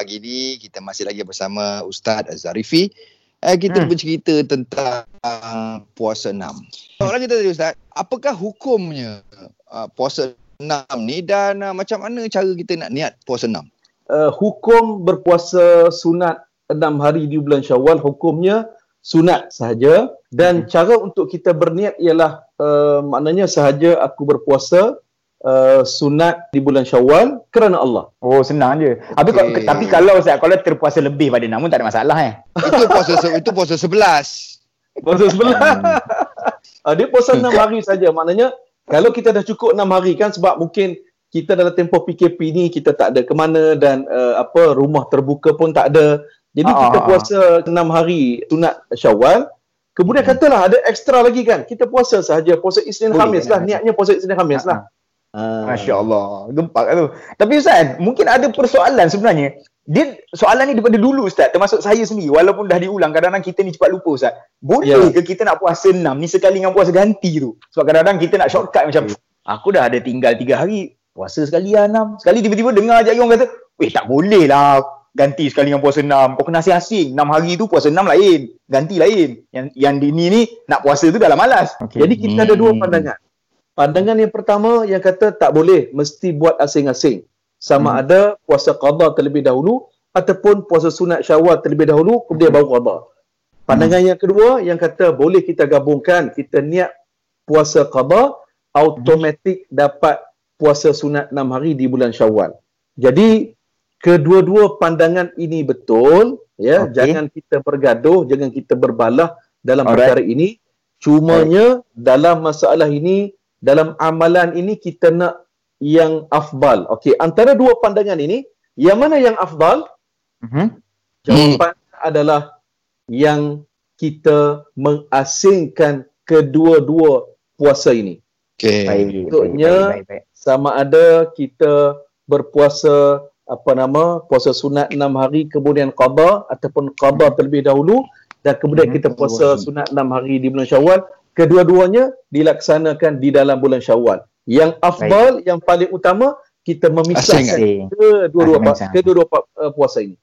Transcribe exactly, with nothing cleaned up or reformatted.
pagi ni kita masih lagi bersama Ustaz Az-Zarifi. Eh, kita hmm. bercerita tentang uh, puasa enam. Soalan kita tadi Ustaz, apakah hukumnya uh, puasa enam ni dan uh, macam mana cara kita nak niat puasa enam? Uh, hukum berpuasa sunat enam hari di bulan Syawal, hukumnya sunat sahaja. Dan hmm. cara untuk kita berniat ialah uh, maknanya sahaja aku berpuasa Uh, sunat di bulan Syawal kerana Allah. Oh, senang je. Habis okay. Tapi kalau Ustaz, kalau terpuasa lebih pada namun tak ada masalah eh. Itu puasa itu puasa sebelas. Puasa sebelas. uh, dia puasa enam hari saja. Maknanya kalau kita dah cukup enam hari kan, sebab mungkin kita dalam tempoh P K P ni kita tak ada ke mana dan uh, apa rumah terbuka pun tak ada. Jadi ah, kita puasa enam hari sunat Syawal. Kemudian hmm. katalah ada ekstra lagi kan. Kita puasa sahaja, puasa Isnin Khamis lah. Niatnya puasa Isnin Khamis lah. Ha. Ah. Masya Allah, gempak tu. Tapi Ustaz, mungkin ada persoalan sebenarnya. Dia soalan ni daripada dulu Ustaz, termasuk saya sendiri. Walaupun dah diulang, kadang-kadang kita ni cepat lupa Ustaz. Boleh yeah. ke kita nak puasa enam ni sekali dengan puasa ganti tu? Sebab kadang-kadang kita nak shortcut macam, aku dah ada tinggal tiga hari, puasa sekali lah enam. Sekali tiba-tiba dengar je orang kata, weh tak boleh lah ganti sekali dengan puasa enam. Kau kena asing-asing, enam hari tu puasa enam lain, ganti lain. Yang yang ini ni nak puasa tu dah lah malas. Okay. Jadi kita hmm. ada dua pandangan. Pandangan yang pertama yang kata tak boleh, mesti buat asing-asing. Sama hmm. ada puasa qada terlebih dahulu ataupun puasa sunat Syawal terlebih dahulu kemudian baru qada. Pandangan hmm. yang kedua yang kata boleh kita gabungkan, kita niat puasa qada automatik hmm. dapat puasa sunat enam hari di bulan Syawal. Jadi kedua-dua pandangan ini betul ya, okay. Jangan kita bergaduh, jangan kita berbalah dalam Alright. perkara ini. Cumanya Alright. dalam masalah ini, dalam amalan ini kita nak yang afdal. Okey, antara dua pandangan ini, yang mana yang afdal? Uh-huh. Jawapan hmm. adalah yang kita mengasingkan kedua-dua puasa ini. Okey. Maksudnya sama ada kita berpuasa apa nama, puasa sunat enam hari kemudian qada ataupun qada terlebih dahulu dan kemudian hmm. kita puasa sunat enam hari di bulan Syawal. Kedua-duanya dilaksanakan di dalam bulan Syawal. Yang afdal, yang paling utama, kita memisahkan kedua-dua, kedua-dua puasa ini.